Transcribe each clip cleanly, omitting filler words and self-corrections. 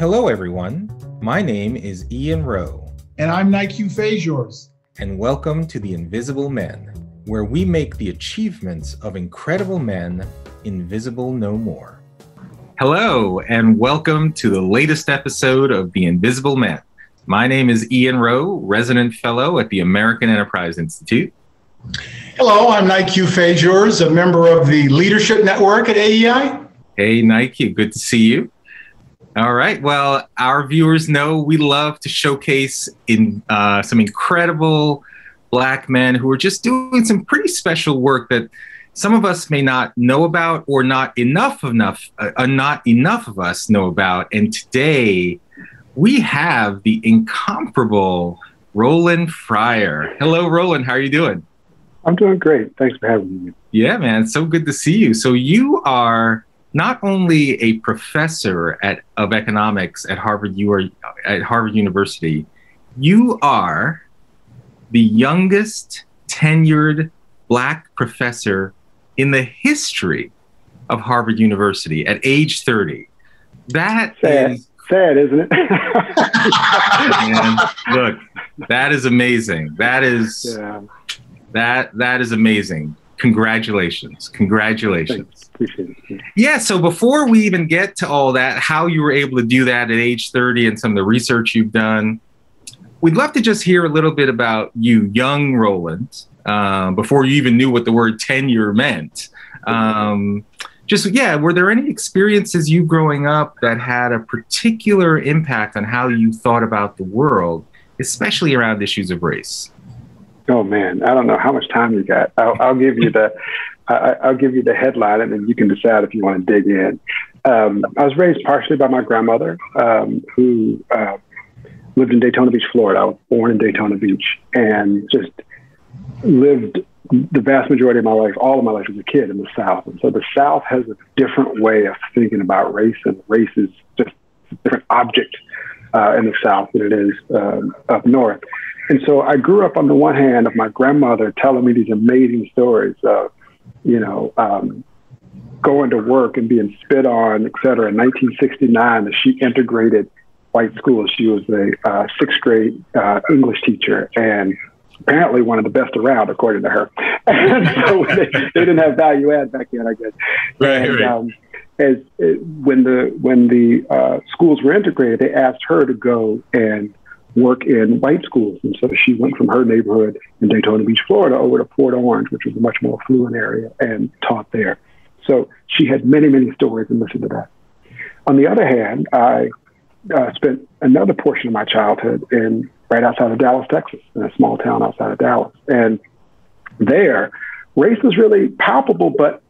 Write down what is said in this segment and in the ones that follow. Hello, everyone. My name is Ian Rowe. And I'm Nike Fajors. And welcome to The Invisible Men, where we make the achievements of incredible men invisible no more. Hello, and welcome to the latest episode of The Invisible Men. My name is Ian Rowe, resident fellow at the American Enterprise Institute. Hello, I'm Nike Fajors, a member of the Leadership Network at AEI. Hey, Nike, good to see you. All right. Well, our viewers know we love to showcase some incredible Black men who are just doing some pretty special work that some of us may not know about, or not enough of us know about. And today we have the incomparable Roland Fryer. Hello, Roland. How are you doing? I'm doing great. Thanks for having me. Yeah, man. So good to see you. So you are not only a professor of economics at Harvard, you are at Harvard University, you are the youngest tenured Black professor in the history of Harvard University at age 30. That is sad, isn't it? Man, look, that is amazing. That is that is amazing. Congratulations. Congratulations. Appreciate it. Yeah. So before we even get to all that, how you were able to do that at age 30 and some of the research you've done, we'd love to just hear a little bit about you, young Roland, before you even knew what the word tenure meant. Were there any experiences you growing up that had a particular impact on how you thought about the world, especially around issues of race? Oh man, I don't know how much time you got. I'll give you the, I'll give you the headline, and then you can decide if you want to dig in. I was raised partially by my grandmother, who lived in Daytona Beach, Florida. I was born in Daytona Beach, and just lived the vast majority of my life, all of my life as a kid, in the South. And so the South has a different way of thinking about race, and race is just a different object in the South than it is up North. And so I grew up on the one hand of my grandmother telling me these amazing stories of, going to work and being spit on, et cetera. In 1969, as she integrated white schools, she was a sixth grade English teacher and apparently one of the best around, according to her. And so they didn't have value add back then, I guess. Right, and, right. When the schools were integrated, they asked her to go and work in white schools. And so she went from her neighborhood in Daytona Beach, Florida, over to Port Orange, which was a much more affluent area, and taught there. So she had many, many stories, and listened to that. On the other hand, I spent another portion of my childhood right outside of Dallas, Texas, in a small town outside of Dallas. And there, race was really palpable, but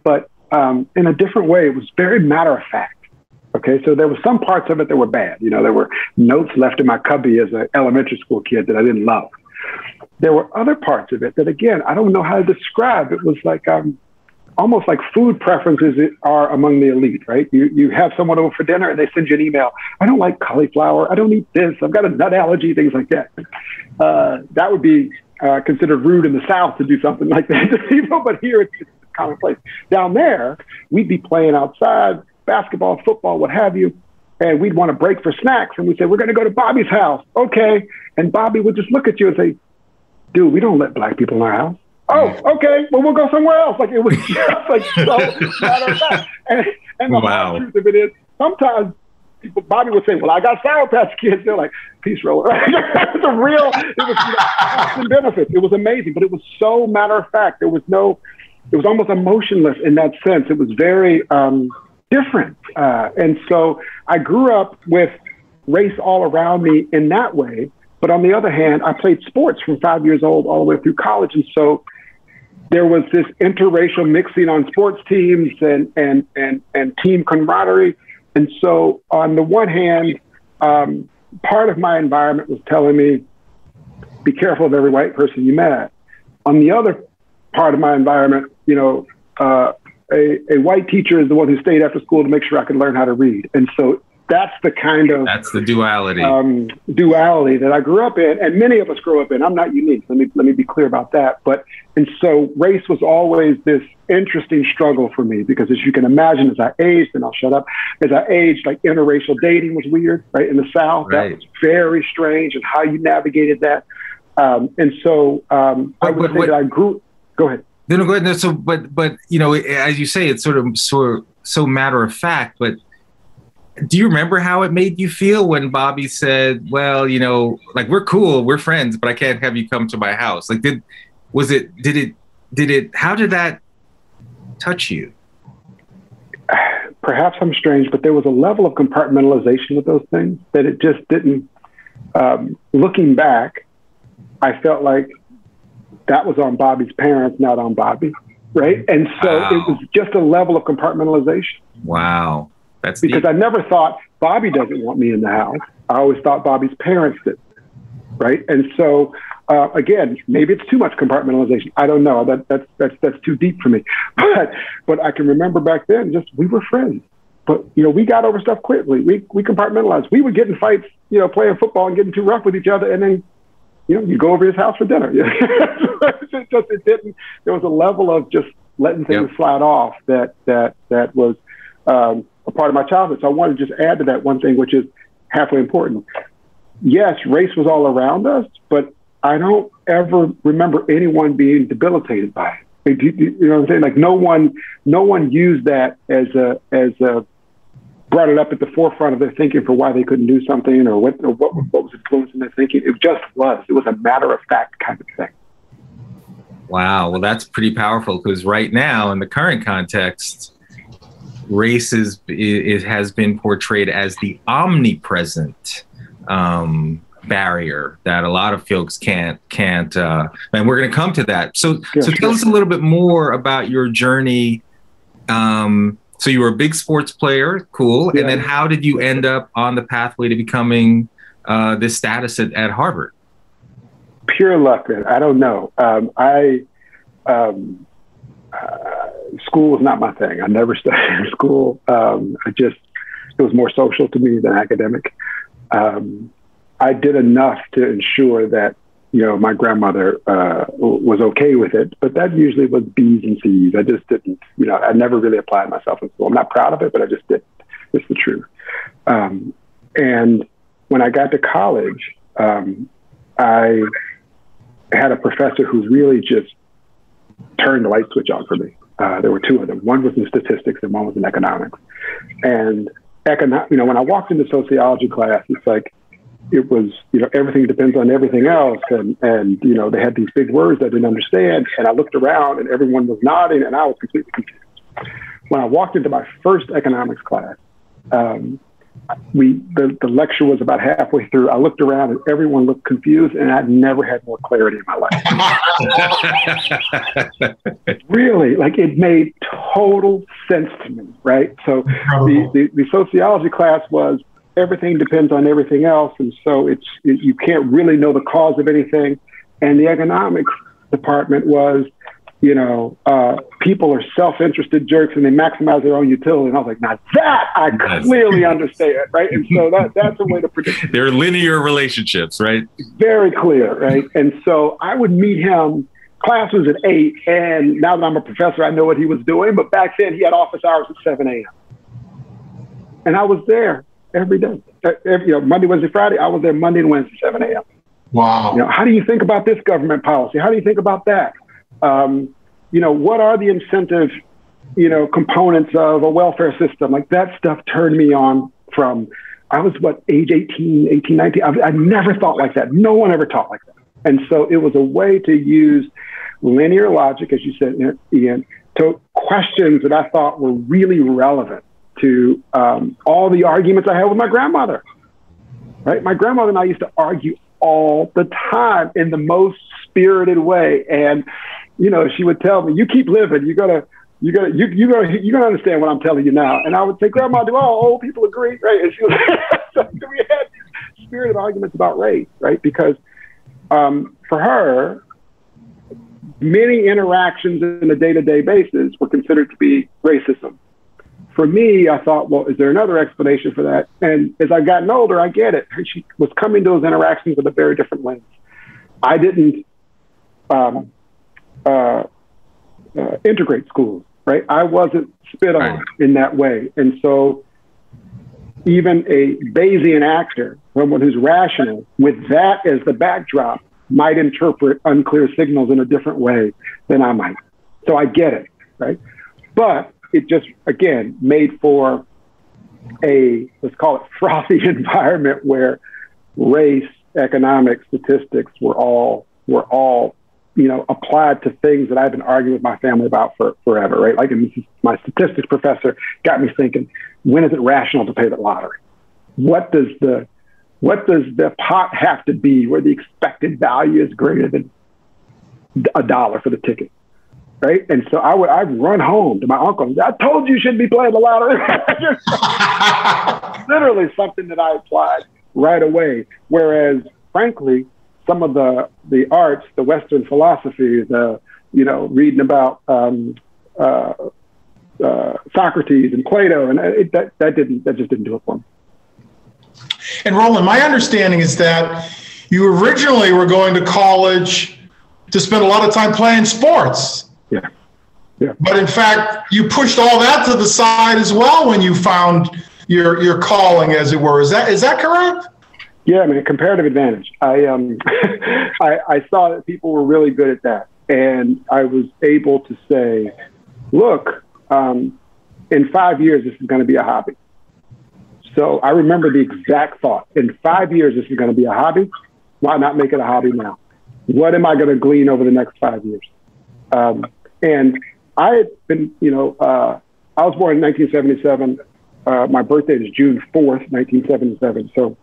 in a different way. It was very matter of fact. Okay, so there were some parts of it that were bad. There were notes left in my cubby as an elementary school kid that I didn't love. There were other parts of it that, again, I don't know how to describe. It was like almost like food preferences are among the elite, right? You have someone over for dinner and they send you an email. I don't like cauliflower. I don't eat this. I've got a nut allergy, things like that. That would be considered rude in the South to do something like that to people, but here it's commonplace. Down there, we'd be playing outside, basketball, football, what have you, and we'd want to break for snacks, and we'd say, we're going to go to Bobby's house. Okay. And Bobby would just look at you and say, dude, we don't let Black people in our house. Oh, okay, well, we'll go somewhere else. Like, it was just like so matter of fact. And the truth of it is, sometimes people, Bobby would say, well, I got Sour Patch Kids. They're like, peace, Roller. It's a real, it was benefits. It was amazing, but it was so matter of fact. There was no, it was almost emotionless in that sense. It was very different. And so I grew up with race all around me in that way. But on the other hand, I played sports from 5 years old all the way through college. And so there was this interracial mixing on sports teams and team camaraderie. And so on the one hand, part of my environment was telling me, be careful of every white person you met. On the other part of my environment, a white teacher is the one who stayed after school to make sure I could learn how to read. And so That's the kind of duality that I grew up in, and many of us grew up in. I'm not unique. Let me be clear about that. But and so race was always this interesting struggle for me, because as you can imagine, as I aged, and I'll shut up, as I aged, like interracial dating was weird, right? In the South, that was very strange, and how you navigated that. Go ahead. No, go ahead. So, but you know, as you say, it's sort of matter of fact, but. Do you remember how it made you feel when Bobby said, well, you know, like, we're cool, we're friends, but I can't have you come to my house? Like, how did that touch you? Perhaps I'm strange, but there was a level of compartmentalization with those things that it just didn't, looking back, I felt like that was on Bobby's parents, not on Bobby. Right. And so It was just a level of compartmentalization. Wow. That's because I never thought Bobby doesn't want me in the house. I always thought Bobby's parents did, right? And so, again, maybe it's too much compartmentalization. I don't know. That's too deep for me. But I can remember back then, just we were friends. But you know, we got over stuff quickly. We compartmentalized. We would get in fights, you know, playing football and getting too rough with each other, and then you know, you go over his house for dinner. There was a level of just letting things slide off that was. A part of my childhood. So I want to just add to that one thing, which is halfway important. Yes, race was all around us, but I don't ever remember anyone being debilitated by it. You know what I'm saying? Like no one used that as a brought it up at the forefront of their thinking for why they couldn't do something or what was influencing their thinking. It just was. It was a matter of fact kind of thing. Wow. Well, that's pretty powerful, because right now in the current context, race has been portrayed as the omnipresent barrier that a lot of folks can't. And we're going to come to that. So tell us a little bit more about your journey. So you were a big sports player, cool. Yeah. And then how did you end up on the pathway to becoming this status at Harvard? Pure luck, man. I don't know. School was not my thing. I never studied in school. It was more social to me than academic. I did enough to ensure that, you know, my grandmother was okay with it, but that usually was B's and C's. I just didn't, you know, I never really applied myself in school. I'm not proud of it, but I just didn't. It's the truth. And when I got to college, I had a professor who really just turned the light switch on for me. There were two of them. One was in statistics and one was in economics. And you know, when I walked into sociology class, it's like it was, you know, everything depends on everything else. And you know, they had these big words I didn't understand. And I looked around and everyone was nodding and I was completely confused. When I walked into my first economics class, the lecture was about halfway through. I looked around and everyone looked confused, and I'd never had more clarity in my life. Really, like it made total sense to me, right? So the sociology class was everything depends on everything else, and so it's you can't really know the cause of anything. And the economics department was, you know, people are self-interested jerks and they maximize their own utility. And I was like, now that I clearly understand, right? And so that's a way to predict it. They're linear relationships, right? Very clear, right? And so I would meet him, class was at 8, and now that I'm a professor, I know what he was doing, but back then he had office hours at 7 a.m. And I was there every day. You know, Monday, Wednesday, Friday, I was there Monday and Wednesday, 7 a.m. Wow. You know, how do you think about this government policy? How do you think about that? You know, what are the incentive, you know, components of a welfare system? Like that stuff turned me on from, I was age 18, 19. I never thought like that. No one ever taught like that. And so it was a way to use linear logic, as you said, Ian, to questions that I thought were really relevant to all the arguments I had with my grandmother, right? My grandmother and I used to argue all the time in the most spirited way. And, you know, she would tell me, "You keep living. You're gonna understand what I'm telling you now." And I would say, "Grandma, do all old people agree?" Right? And she was so we had these spirited arguments about race, right? Because for her, many interactions in a day-to-day basis were considered to be racism. for me, I thought, well, is there another explanation for that? And as I've gotten older, I get it. She was coming to those interactions with a very different lens. I didn't integrate schools, right? I wasn't spit on in that way. And so even a Bayesian actor, someone who's rational, with that as the backdrop, might interpret unclear signals in a different way than I might. So I get it, right? But it just, again, made for a, let's call it, frothy environment where race, economics, statistics were all, you know, applied to things that I've been arguing with my family about for forever, right? Like, and this is, my statistics professor got me thinking, when is it rational to pay the lottery? What does the pot have to be where the expected value is greater than $1 for the ticket, right? And so I'd run home to my uncle and say, I told you shouldn't be playing the lottery. Literally something that I applied right away. Whereas, frankly, some of the arts, the Western philosophy, reading about Socrates and Plato, and that just didn't do it for me. And Roland, my understanding is that you originally were going to college to spend a lot of time playing sports. Yeah. Yeah. But in fact, you pushed all that to the side as well when you found your calling, as it were. Is that correct? Yeah, I mean, comparative advantage. I saw that people were really good at that. And I was able to say, look, in 5 years, this is going to be a hobby. So I remember the exact thought. In 5 years, this is going to be a hobby. Why not make it a hobby now? What am I going to glean over the next 5 years? And I had been, I was born in 1977. My birthday is June 4th, 1977. So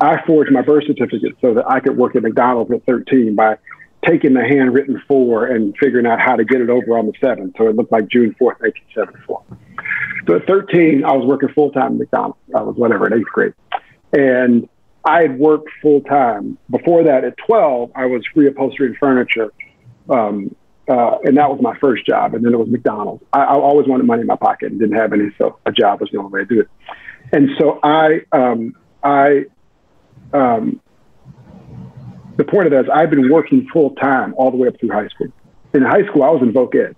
I forged my birth certificate so that I could work at McDonald's at 13 by taking the handwritten 4 and figuring out how to get it over on the 7. So it looked like June 4th, 1974. So at 13, I was working full-time at McDonald's. I was in 8th grade. And I had worked full-time. Before that, at 12, I was reupholstering furniture. And that was my first job. And then it was McDonald's. I always wanted money in my pocket and didn't have any, so a job was the only way to do it. And so the point of that is I've been working full-time all the way up through high school. In high school, I was in voc ed.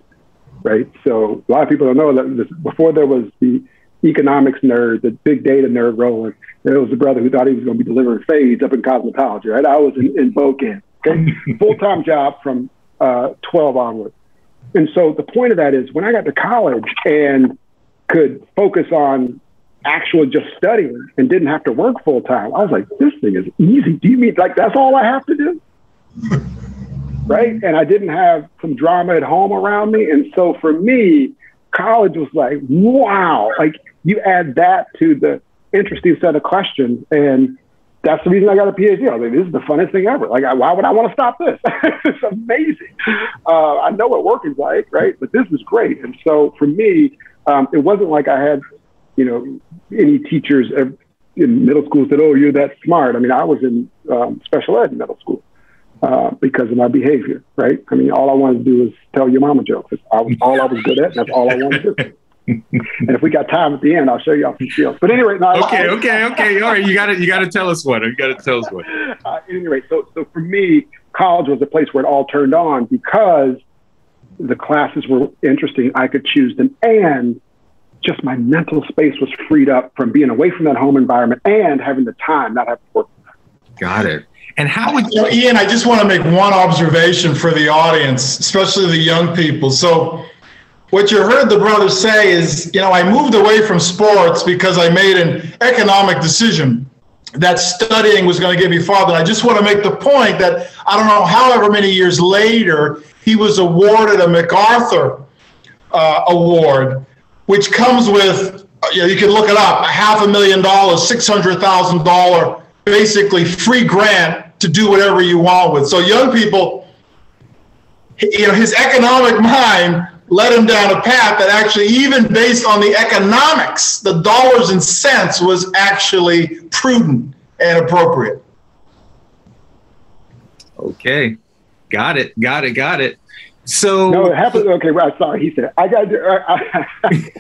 Right. So a lot of people don't know that before there was the economics nerd, the big data nerd Roland, there was the brother who thought he was going to be delivering fades up in cosmetology. Right. I was in voc ed. Okay. Full-time job from 12 onward. And so the point of that is when I got to college and could focus on actually just studying and didn't have to work full-time, I was like, this thing is easy. Do you mean like that's all I have to do? Right. And I didn't have some drama at home around me. And so for me, college was like, wow, like you add that to the interesting set of questions. And that's the reason I got a PhD. I was like, this is the funnest thing ever. Like, why would I want to stop this? It's amazing. I know what work is like, right? But this is great. And so for me, it wasn't like I had, any teachers in middle school said, oh, you're that smart. I mean, I was in special ed in middle school. Because of my behavior, right? I mean, all I wanted to do was tell your mama jokes. All I was good at, and that's all I wanted to do. And if we got time at the end, I'll show you all some skills. But anyway, okay, all right, you got to tell us one. Anyway, so for me, college was a place where it all turned on because the classes were interesting. I could choose them, and just my mental space was freed up from being away from that home environment and having the time, not having to work. Got it. And how would you, Ian, I just want to make one observation for the audience, especially the young people. So what you heard the brother say is, I moved away from sports because I made an economic decision that studying was going to get me farther. And I just want to make the point that I don't know however many years later, he was awarded a MacArthur award, which comes with, you can look it up, $500,000, $600,000, basically free grant to do whatever you want with. So young people, his economic mind led him down a path that actually, even based on the economics, the dollars and cents, was actually prudent and appropriate. Okay. Got it. So no, it happened. Okay, well, sorry. He said, I got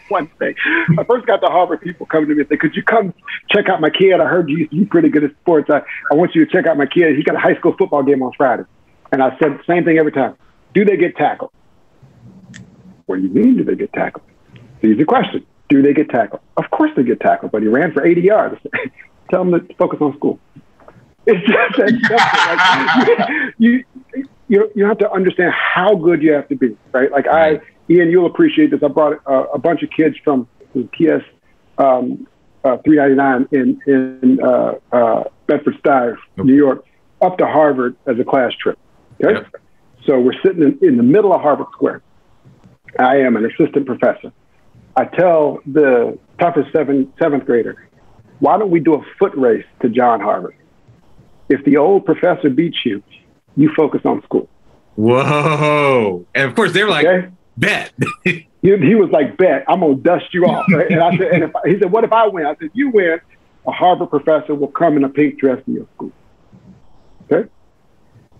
one thing. I first got to Harvard. People come to me and say, "Could you come check out my kid? I heard you used to be pretty good at sports. I want you to check out my kid. He got a high school football game on Friday." And I said the same thing every time. Do they get tackled? What do you mean? Do they get tackled? It's the question. Do they get tackled? Of course they get tackled. But he ran for 80 yards. Tell them to focus on school. It's just like, you have to understand how good you have to be, right? Like Ian, you'll appreciate this. I brought a bunch of kids from the PS399 in Bedford-Stuyvesant, New York, up to Harvard as a class trip. Okay? Yep. So we're sitting in the middle of Harvard Square. I am an assistant professor. I tell the toughest seventh grader, why don't we do a foot race to John Harvard? If the old professor beats you, you focus on school. Whoa. And of course, they were like, okay? Bet. he was like, bet. I'm going to dust you off. Right? And I said, he said, what if I win? I said, you win, a Harvard professor will come in a pink dress to your school. Okay?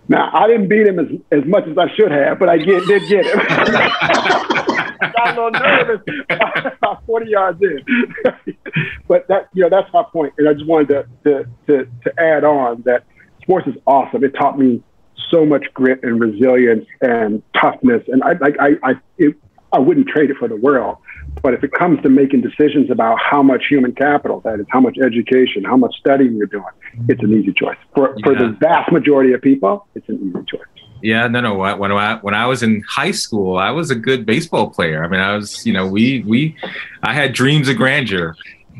Now, I didn't beat him as much as I should have, but I did get him. I got a little nervous about 40 yards in. But that, that's my point. And I just wanted to add on that sports is awesome. It taught me so much grit and resilience and toughness. And I wouldn't trade it for the world. But if it comes to making decisions about how much human capital, that is, how much education, how much studying you're doing, it's an easy choice. For the vast majority of people, it's an easy choice. Yeah, no. When I was in high school, I was a good baseball player. I mean, I was, I had dreams of grandeur.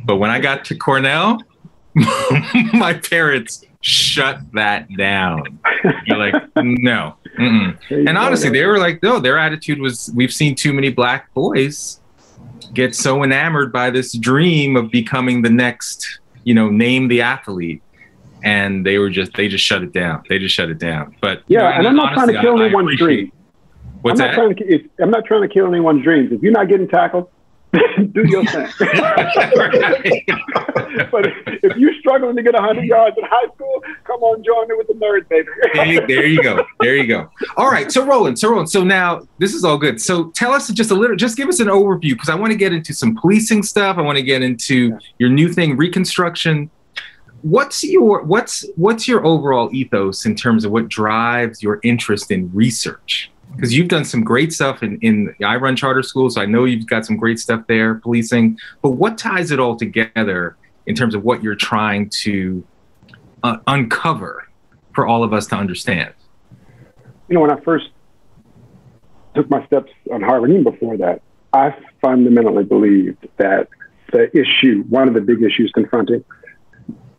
But when I got to Cornell, my parents shut that down. They're like, no. Mm-mm. And honestly, they were like, no, their attitude was, we've seen too many black boys get so enamored by this dream of becoming the next, name the athlete. And they just shut it down. But yeah, and I'm not trying to kill anyone's dreams. What's that? I'm not trying to kill anyone's dreams. If you're not getting tackled, do your thing. But if you're struggling to get 100 yards in high school, come on, join me with the nerds, baby. There you go. All right. So Roland, so now this is all good. So tell us just give us an overview, because I want to get into some policing stuff. I want to get into your new thing, reconstruction. What's your overall ethos in terms of what drives your interest in research? Because you've done some great stuff in I run charter schools, so I know you've got some great stuff there, policing. But what ties it all together in terms of what you're trying to uncover for all of us to understand? When I first took my steps on Harvard, even before that, I fundamentally believed that one of the big issues confronting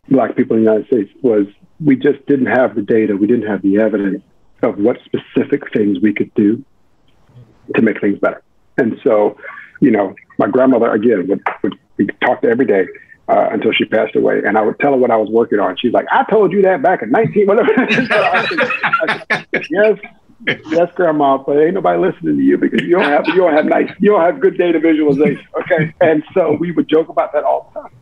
Black people in the United States was we just didn't have the data, we didn't have the evidence of what specific things we could do to make things better. And so, my grandmother, again, we'd talk to every day until she passed away. And I would tell her what I was working on. She's like, I told you that back in 19, whatever. I said, yes, Grandma, but ain't nobody listening to you because you don't have good data visualization. Okay. And so we would joke about that all the time.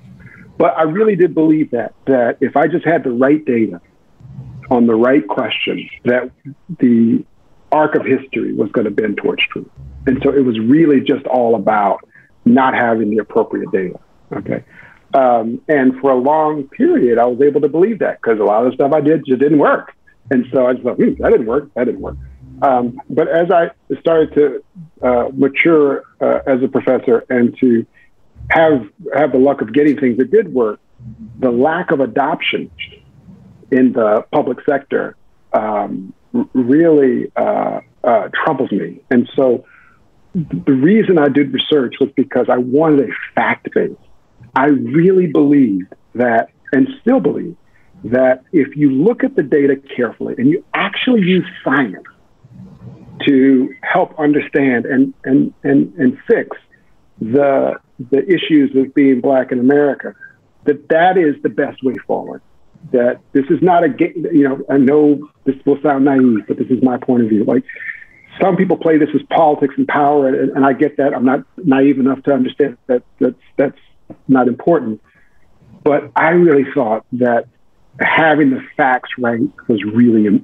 But I really did believe that if I just had the right data on the right question, that the arc of history was going to bend towards truth. And so it was really just all about not having the appropriate data, okay? And for a long period, I was able to believe that because a lot of the stuff I did just didn't work. And so I just thought, that didn't work. But as I started to mature as a professor and to have the luck of getting things that did work, the lack of adoption in the public sector really troubles me. And so the reason I did research was because I wanted a fact base. I really believed that, and still believe, that if you look at the data carefully and you actually use science to help understand and fix the issues with being Black in America, that is the best way forward. That this is not a game, I know this will sound naive, but this is my point of view. Like, some people play this as politics and power, and I get that. I'm not naive enough to understand that that's not important. But I really thought that having the facts right was really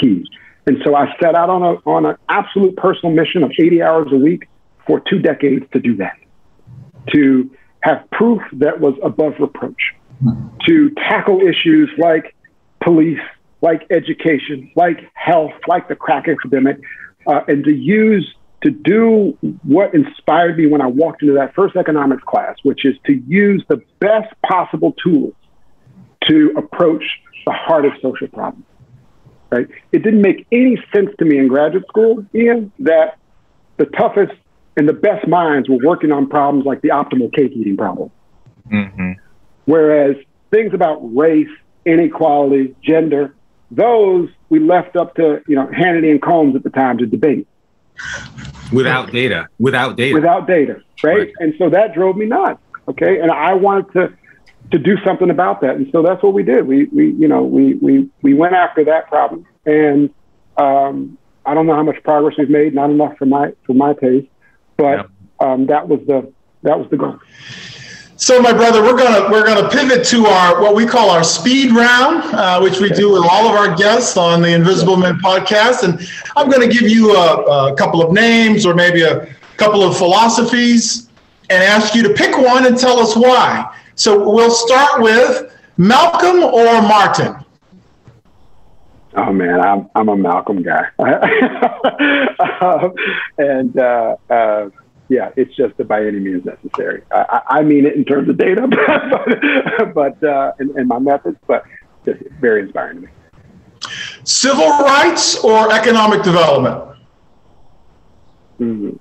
key. And so I set out on an absolute personal mission of 80 hours a week for 2 decades to do that, to have proof that was above reproach, to tackle issues like police, like education, like health, like the crack epidemic, and to do what inspired me when I walked into that first economics class, which is to use the best possible tools to approach the hardest social problem, right? It didn't make any sense to me in graduate school, Ian, that the toughest and the best minds were working on problems like the optimal cake eating problem. Mm-hmm. Whereas things about race, inequality, gender, those we left up to, you know, Hannity and Combs at the time to debate. Without data, right? And so that drove me nuts, okay? And I wanted to do something about that. And so that's what we did. We went after that problem. And I don't know how much progress we've made, not enough for my taste, but that was the goal. So, my brother, we're gonna pivot to our what we call our speed round, which we do with all of our guests on the Invisible Men podcast. And I'm gonna give you a couple of names or maybe a couple of philosophies, and ask you to pick one and tell us why. So we'll start with Malcolm or Martin. Oh man, I'm a Malcolm guy, Yeah, it's just that by any means necessary. I mean it in terms of data, but my methods, but just very inspiring to me. Civil rights or economic development? Mm-hmm.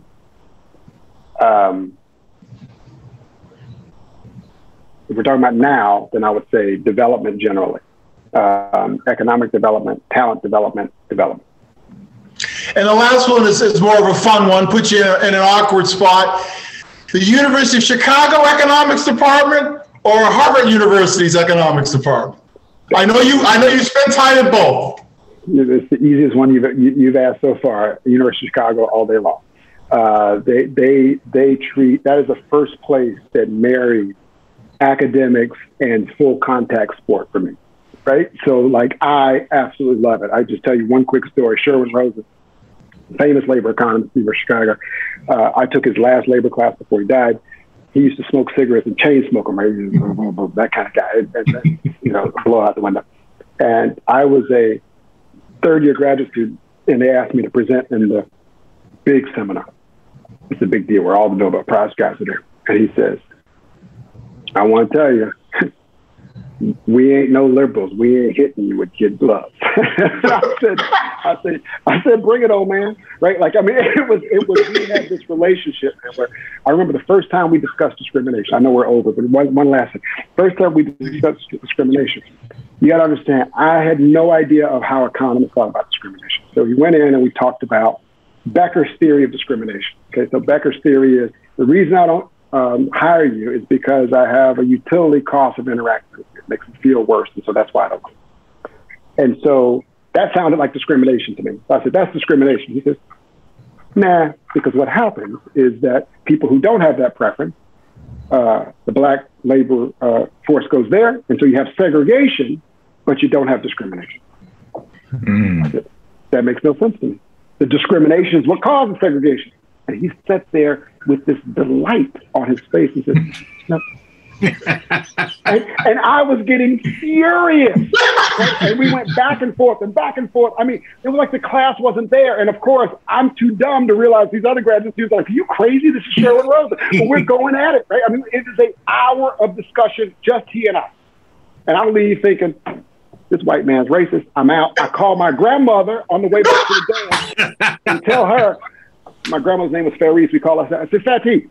If we're talking about now, then I would say development generally. Economic development, talent development, development. And the last one is more of a fun one, put you in an awkward spot. The University of Chicago Economics Department or Harvard University's Economics Department? I know you spent time in both. It's the easiest one you've asked so far. University of Chicago all day long. They treat, that is the first place that married academics and full contact sport for me. Right? So like, I absolutely love it. I just tell you one quick story. Sherwin Rosen, famous labor economist, in Chicago. I took his last labor class before he died. He used to smoke cigarettes and chain smoke them, right? That kind of guy, and you know, blow out the window. And I was a third-year graduate student, and they asked me to present in the big seminar. It's a big deal where all the Nobel Prize guys are there. And he says, I want to tell you, we ain't no liberals. We ain't hitting you with kid gloves. I said, bring it, old man. Right? Like, I mean, it was. We had this relationship, man, where I remember the first time we discussed discrimination. I know we're over, but one last thing. First time we discussed discrimination. You got to understand, I had no idea of how economists thought about discrimination. So we went in and we talked about Becker's theory of discrimination. Okay, so Becker's theory is the reason I don't hire you is because I have a utility cost of interacting with you. It makes it feel worse, and so that's why I don't. And so that sounded like discrimination to me. So I said, that's discrimination. He says, nah, because what happens is that people who don't have that preference, the black labor force goes there, and so you have segregation, but you don't have discrimination. Mm. That makes no sense to me. The discrimination is what causes segregation. And he sat there with this delight on his face and said, no. and I was getting furious. And we went back and forth and back and forth. I mean, it was like the class wasn't there. And of course, I'm too dumb to realize these other graduate students are like, are you crazy? This is Sherwin Rosen. But we're going at it, right? I mean, it is an hour of discussion, just he and I. And I leave thinking, this white man's racist. I'm out. I call my grandmother on the way back to the dance and tell her, my grandma's name was Faris. We call her. I said, Fatty,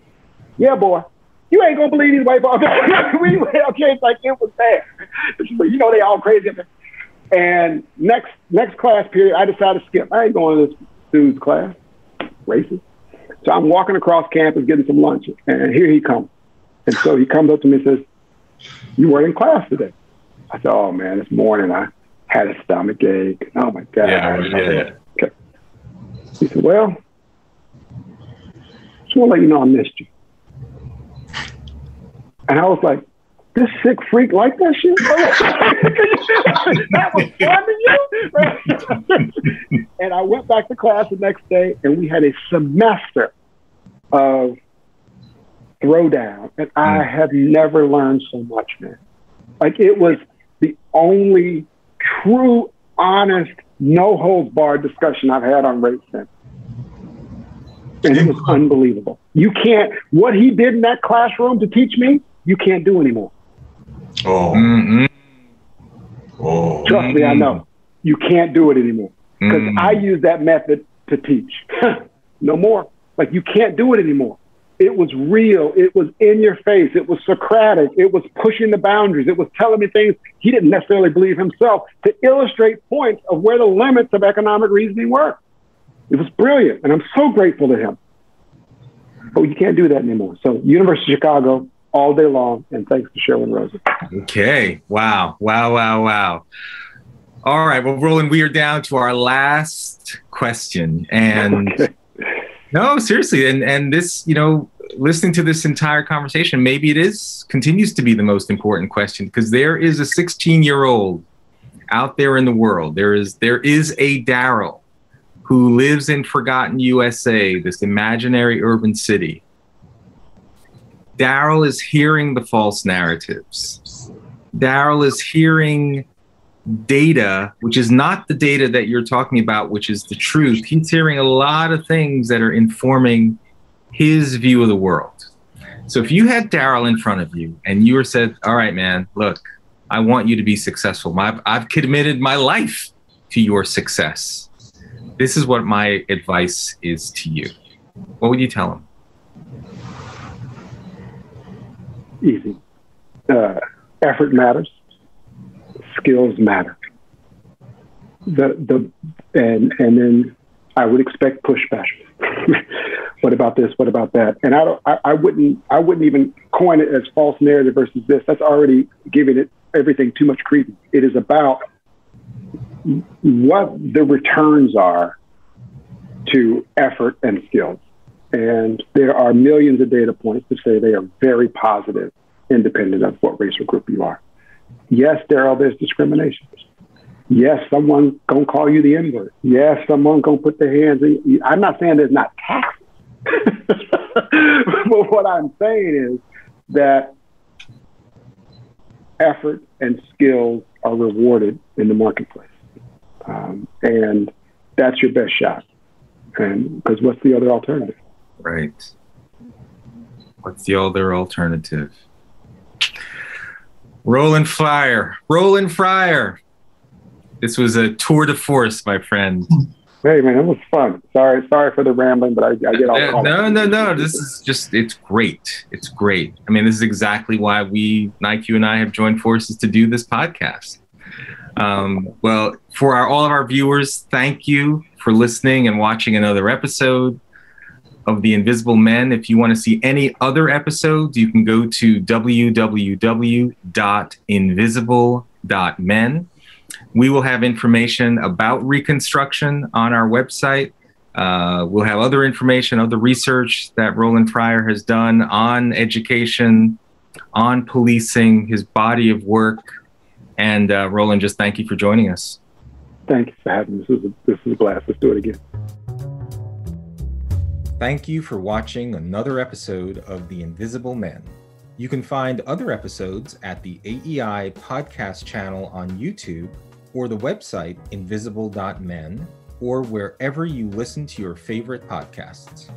yeah, boy, you ain't gonna believe these white boys. Okay, it's like it was bad. You know they all crazy. And next class period, I decided to skip. I ain't going to this dude's class, racist. So I'm walking across campus getting some lunch, and here he comes. And so he comes up to me and says, "You weren't in class today." I said, "Oh man, this morning I had a stomach ache. Oh my god." Yeah. Okay. He said, "Well, just want to let you know I missed you." And I was like, this sick freak like that shit? That was fun to you? And I went back to class the next day, and we had a semester of throwdown. And I have never learned so much, man. Like, it was the only true, honest, no-holds-barred discussion I've had on race since. And it was unbelievable. You can't, what he did in that classroom to teach me, you can't do anymore. Oh. Mm-hmm. Oh. Trust me, I know. You can't do it anymore. Because I use that method to teach. No more. Like, you can't do it anymore. It was real. It was in your face. It was Socratic. It was pushing the boundaries. It was telling me things he didn't necessarily believe himself to illustrate points of where the limits of economic reasoning were. It was brilliant, and I'm so grateful to him. But you can't do that anymore. So, University of Chicago, all day long, and thanks to Sherwin Rosen. Okay. Wow. Wow, wow, wow. All right. Well, Roland, we are down to our last question. And okay. No, seriously. And this, you know, listening to this entire conversation, maybe it is, continues to be the most important question, because there is a 16-year-old out there in the world. There is a Darryl who lives in forgotten USA, this imaginary urban city. Darryl is hearing the false narratives. Darryl is hearing data, which is not the data that you're talking about, which is the truth. He's hearing a lot of things that are informing his view of the world. So if you had Darryl in front of you and you were said, all right, man, look, I want you to be successful. I've committed my life to your success. This is what my advice is to you. What would you tell him? Easy. Effort matters. Skills matter. And then I would expect pushback. What about this? What about that? And I wouldn't even coin it as false narrative versus this. That's already giving it everything too much credence. It is about what the returns are to effort and skills. And there are millions of data points to say they are very positive, independent of what race or group you are. Yes, Darryl, there's discriminations. Yes, someone's going to call you the N-word. Yes, someone's going to put their hands in you. I'm not saying there's not taxes. But what I'm saying is that effort and skills are rewarded in the marketplace. And that's your best shot. And because what's the other alternative? Right. What's the other alternative? Roland Fryer. Roland Fryer. This was a tour de force, my friend. Hey, man, it was fun. Sorry for the rambling, but I get all caught up. No. This is just, it's great. It's great. I mean, this is exactly why we, Nike and I, have joined forces to do this podcast. Well, for all of our viewers, thank you for listening and watching another episode of The Invisible Men. If you want to see any other episodes, you can go to www.invisible.men. We will have information about Reconstruction on our website. We'll have other information, other research that Roland Fryer has done on education, on policing, his body of work. And Roland, just thank you for joining us. Thank you for having me. This is a blast. Let's do it again. Thank you for watching another episode of The Invisible Men. You can find other episodes at the AEI podcast channel on YouTube or the website invisible.men or wherever you listen to your favorite podcasts.